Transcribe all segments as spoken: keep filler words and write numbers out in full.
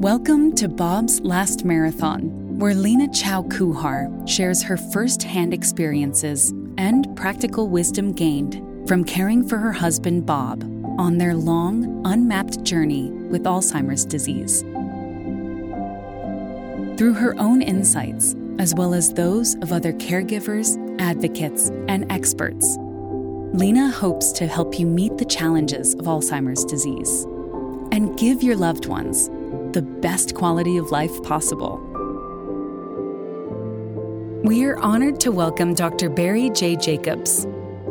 Welcome to Bob's Last Marathon, where Lena Chow-Kuhar shares her first-hand experiences and practical wisdom gained from caring for her husband, Bob, on their long, unmapped journey with Alzheimer's disease. Through her own insights, as well as those of other caregivers, advocates, and experts, Lena hopes to help you meet the challenges of Alzheimer's disease and give your loved ones the best quality of life possible. We are honored to welcome Doctor Barry J. Jacobs,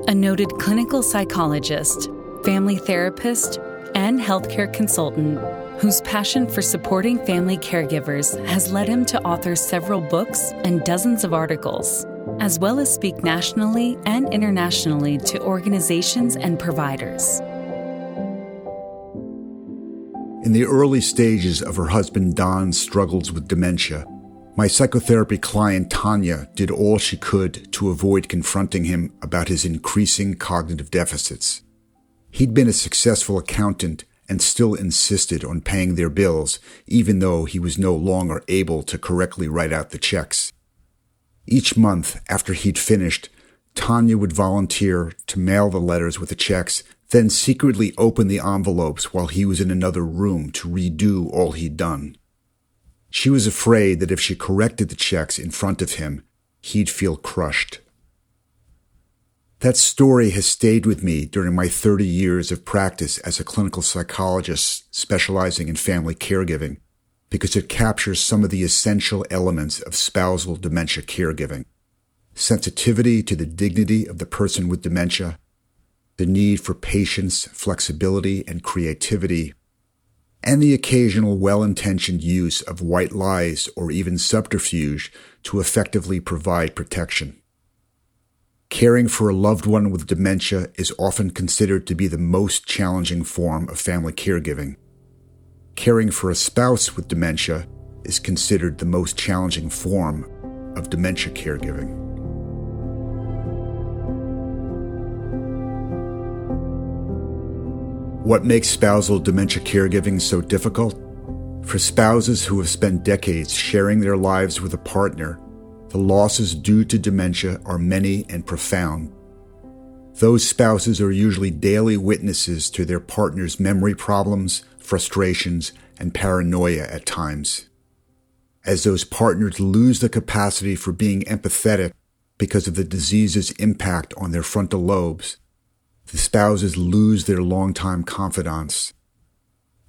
a noted clinical psychologist, family therapist, and healthcare consultant whose passion for supporting family caregivers has led him to author several books and dozens of articles, as well as speak nationally and internationally to organizations and providers. In the early stages of her husband Don's struggles with dementia, my psychotherapy client Tanya did all she could to avoid confronting him about his increasing cognitive deficits. He'd been a successful accountant and still insisted on paying their bills, even though he was no longer able to correctly write out the checks. Each month after he'd finished, Tanya would volunteer to mail the letters with the checks, then secretly open the envelopes while he was in another room to redo all he'd done. She was afraid that if she corrected the checks in front of him, he'd feel crushed. That story has stayed with me during my thirty years of practice as a clinical psychologist specializing in family caregiving, because it captures some of the essential elements of spousal dementia caregiving: sensitivity to the dignity of the person with dementia, the need for patience, flexibility, and creativity, and the occasional well-intentioned use of white lies or even subterfuge to effectively provide protection. Caring for a loved one with dementia is often considered to be the most challenging form of family caregiving. Caring for a spouse with dementia is considered the most challenging form of dementia caregiving. What makes spousal dementia caregiving so difficult? For spouses who have spent decades sharing their lives with a partner, the losses due to dementia are many and profound. Those spouses are usually daily witnesses to their partner's memory problems, frustrations, and paranoia at times. As those partners lose the capacity for being empathetic because of the disease's impact on their frontal lobes, the spouses lose their longtime confidants.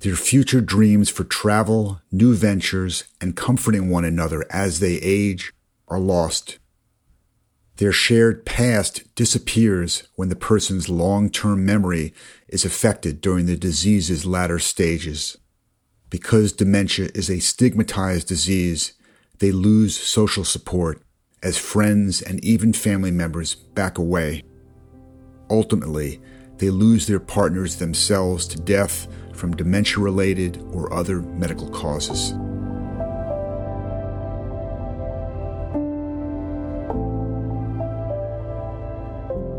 Their future dreams for travel, new ventures, and comforting one another as they age are lost. Their shared past disappears when the person's long-term memory is affected during the disease's latter stages. Because dementia is a stigmatized disease, they lose social support as friends and even family members back away. Ultimately, they lose their partners themselves to death from dementia-related or other medical causes.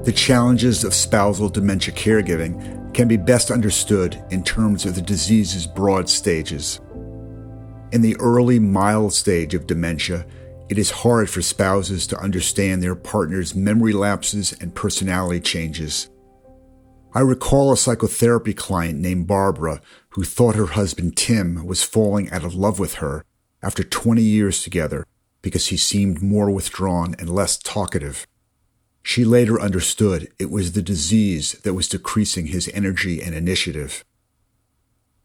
The challenges of spousal dementia caregiving can be best understood in terms of the disease's broad stages. In the early, mild stage of dementia, it is hard for spouses to understand their partner's memory lapses and personality changes. I recall a psychotherapy client named Barbara who thought her husband Tim was falling out of love with her after twenty years together because he seemed more withdrawn and less talkative. She later understood it was the disease that was decreasing his energy and initiative.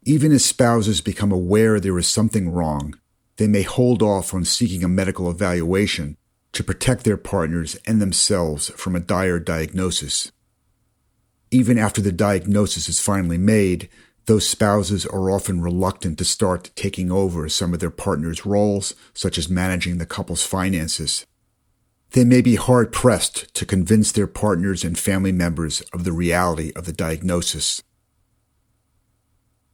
Even as spouses become aware there is something wrong, they may hold off on seeking a medical evaluation to protect their partners and themselves from a dire diagnosis. Even after the diagnosis is finally made, those spouses are often reluctant to start taking over some of their partner's roles, such as managing the couple's finances. They may be hard-pressed to convince their partners and family members of the reality of the diagnosis.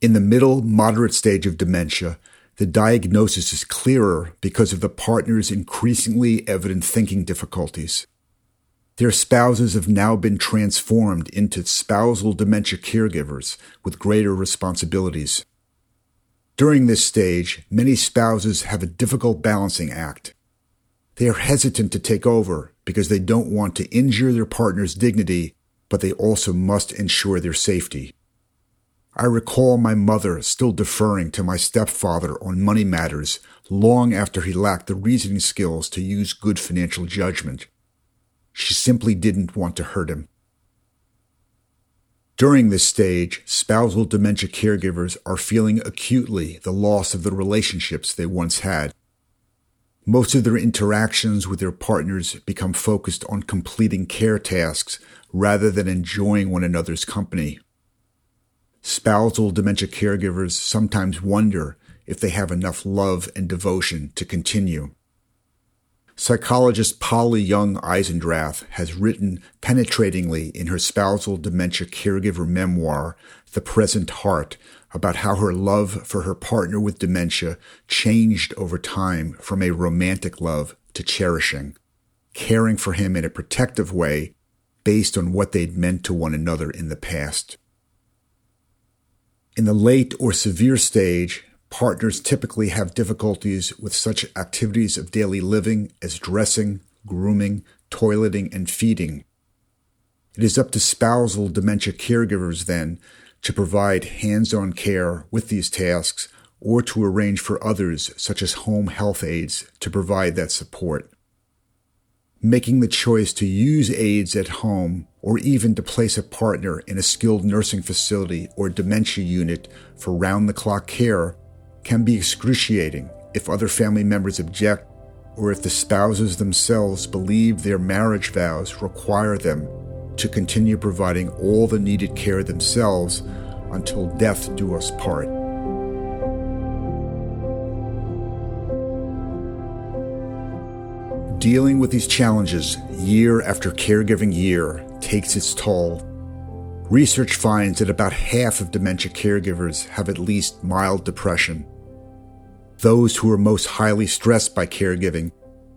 In the middle, moderate stage of dementia, the diagnosis is clearer because of the partner's increasingly evident thinking difficulties. Their spouses have now been transformed into spousal dementia caregivers with greater responsibilities. During this stage, many spouses have a difficult balancing act. They are hesitant to take over because they don't want to injure their partner's dignity, but they also must ensure their safety. I recall my mother still deferring to my stepfather on money matters long after he lacked the reasoning skills to use good financial judgment. She simply didn't want to hurt him. During this stage, spousal dementia caregivers are feeling acutely the loss of the relationships they once had. Most of their interactions with their partners become focused on completing care tasks rather than enjoying one another's company. Spousal dementia caregivers sometimes wonder if they have enough love and devotion to continue. Psychologist Polly Young-Eisendrath has written penetratingly in her spousal dementia caregiver memoir, The Present Heart, about how her love for her partner with dementia changed over time from a romantic love to cherishing, caring for him in a protective way based on what they'd meant to one another in the past. In the late or severe stage, partners typically have difficulties with such activities of daily living as dressing, grooming, toileting, and feeding. It is up to spousal dementia caregivers, then, to provide hands-on care with these tasks or to arrange for others, such as home health aides, to provide that support. Making the choice to use aides at home or even to place a partner in a skilled nursing facility or dementia unit for round-the-clock care can be excruciating if other family members object or if the spouses themselves believe their marriage vows require them to continue providing all the needed care themselves until death do us part. Dealing with these challenges year after caregiving year takes its toll. Research finds that about half of dementia caregivers have at least mild depression. Those who are most highly stressed by caregiving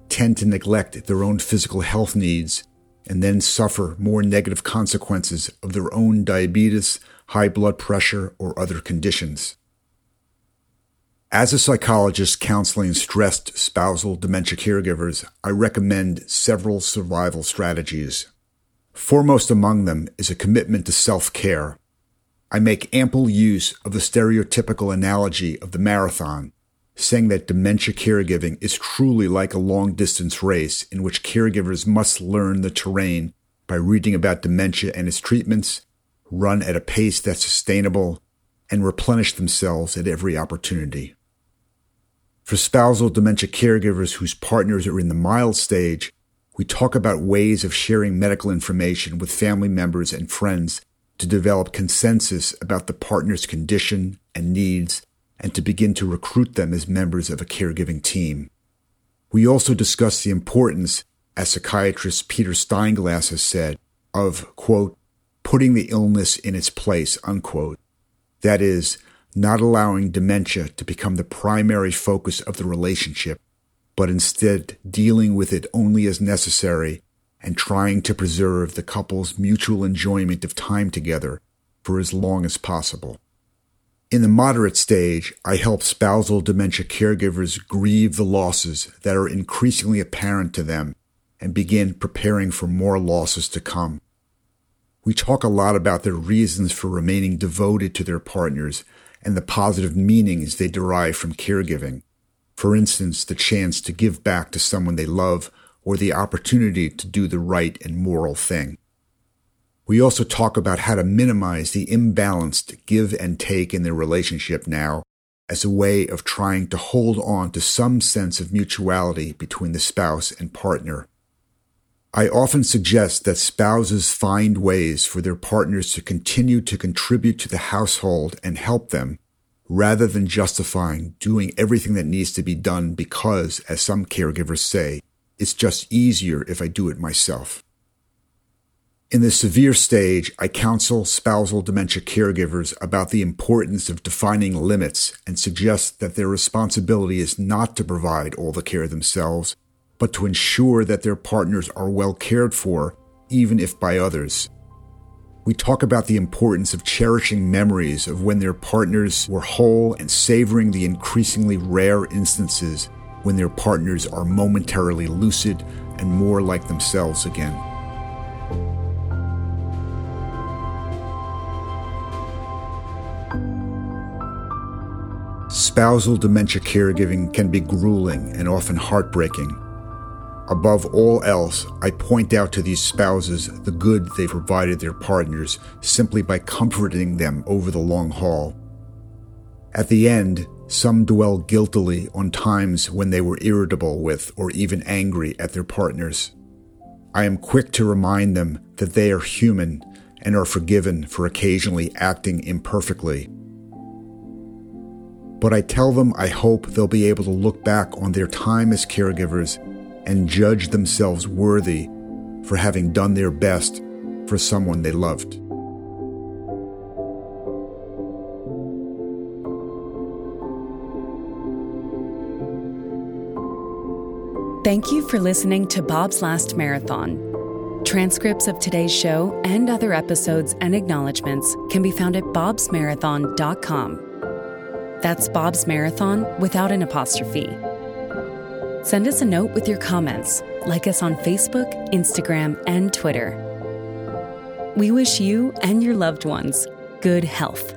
tend to neglect their own physical health needs and then suffer more negative consequences of their own diabetes, high blood pressure, or other conditions. As a psychologist counseling stressed spousal dementia caregivers, I recommend several survival strategies. Foremost among them is a commitment to self-care. I make ample use of the stereotypical analogy of the marathon, saying that dementia caregiving is truly like a long-distance race in which caregivers must learn the terrain by reading about dementia and its treatments, run at a pace that's sustainable, and replenish themselves at every opportunity. For spousal dementia caregivers whose partners are in the mild stage, we talk about ways of sharing medical information with family members and friends to develop consensus about the partner's condition and needs and to begin to recruit them as members of a caregiving team. We also discuss the importance, as psychiatrist Peter Steinglass has said, of, quote, putting the illness in its place, unquote. That is, not allowing dementia to become the primary focus of the relationship, but instead dealing with it only as necessary and trying to preserve the couple's mutual enjoyment of time together for as long as possible. In the moderate stage, I help spousal dementia caregivers grieve the losses that are increasingly apparent to them and begin preparing for more losses to come. We talk a lot about their reasons for remaining devoted to their partners and the positive meanings they derive from caregiving. For instance, the chance to give back to someone they love or the opportunity to do the right and moral thing. We also talk about how to minimize the imbalanced give and take in their relationship now as a way of trying to hold on to some sense of mutuality between the spouse and partner. I often suggest that spouses find ways for their partners to continue to contribute to the household and help them, rather than justifying doing everything that needs to be done because, as some caregivers say, it's just easier if I do it myself. In the severe stage, I counsel spousal dementia caregivers about the importance of defining limits and suggest that their responsibility is not to provide all the care themselves, but to ensure that their partners are well cared for, even if by others. We talk about the importance of cherishing memories of when their partners were whole and savoring the increasingly rare instances when their partners are momentarily lucid and more like themselves again. Spousal dementia caregiving can be grueling and often heartbreaking. Above all else, I point out to these spouses the good they provided their partners simply by comforting them over the long haul. At the end, some dwell guiltily on times when they were irritable with or even angry at their partners. I am quick to remind them that they are human and are forgiven for occasionally acting imperfectly. But I tell them I hope they'll be able to look back on their time as caregivers and judge themselves worthy for having done their best for someone they loved. Thank you for listening to Bob's Last Marathon. Transcripts of today's show and other episodes and acknowledgments can be found at bobs marathon dot com. That's Bob's Marathon without an apostrophe. Send us a note with your comments. Like us on Facebook, Instagram, and Twitter. We wish you and your loved ones good health.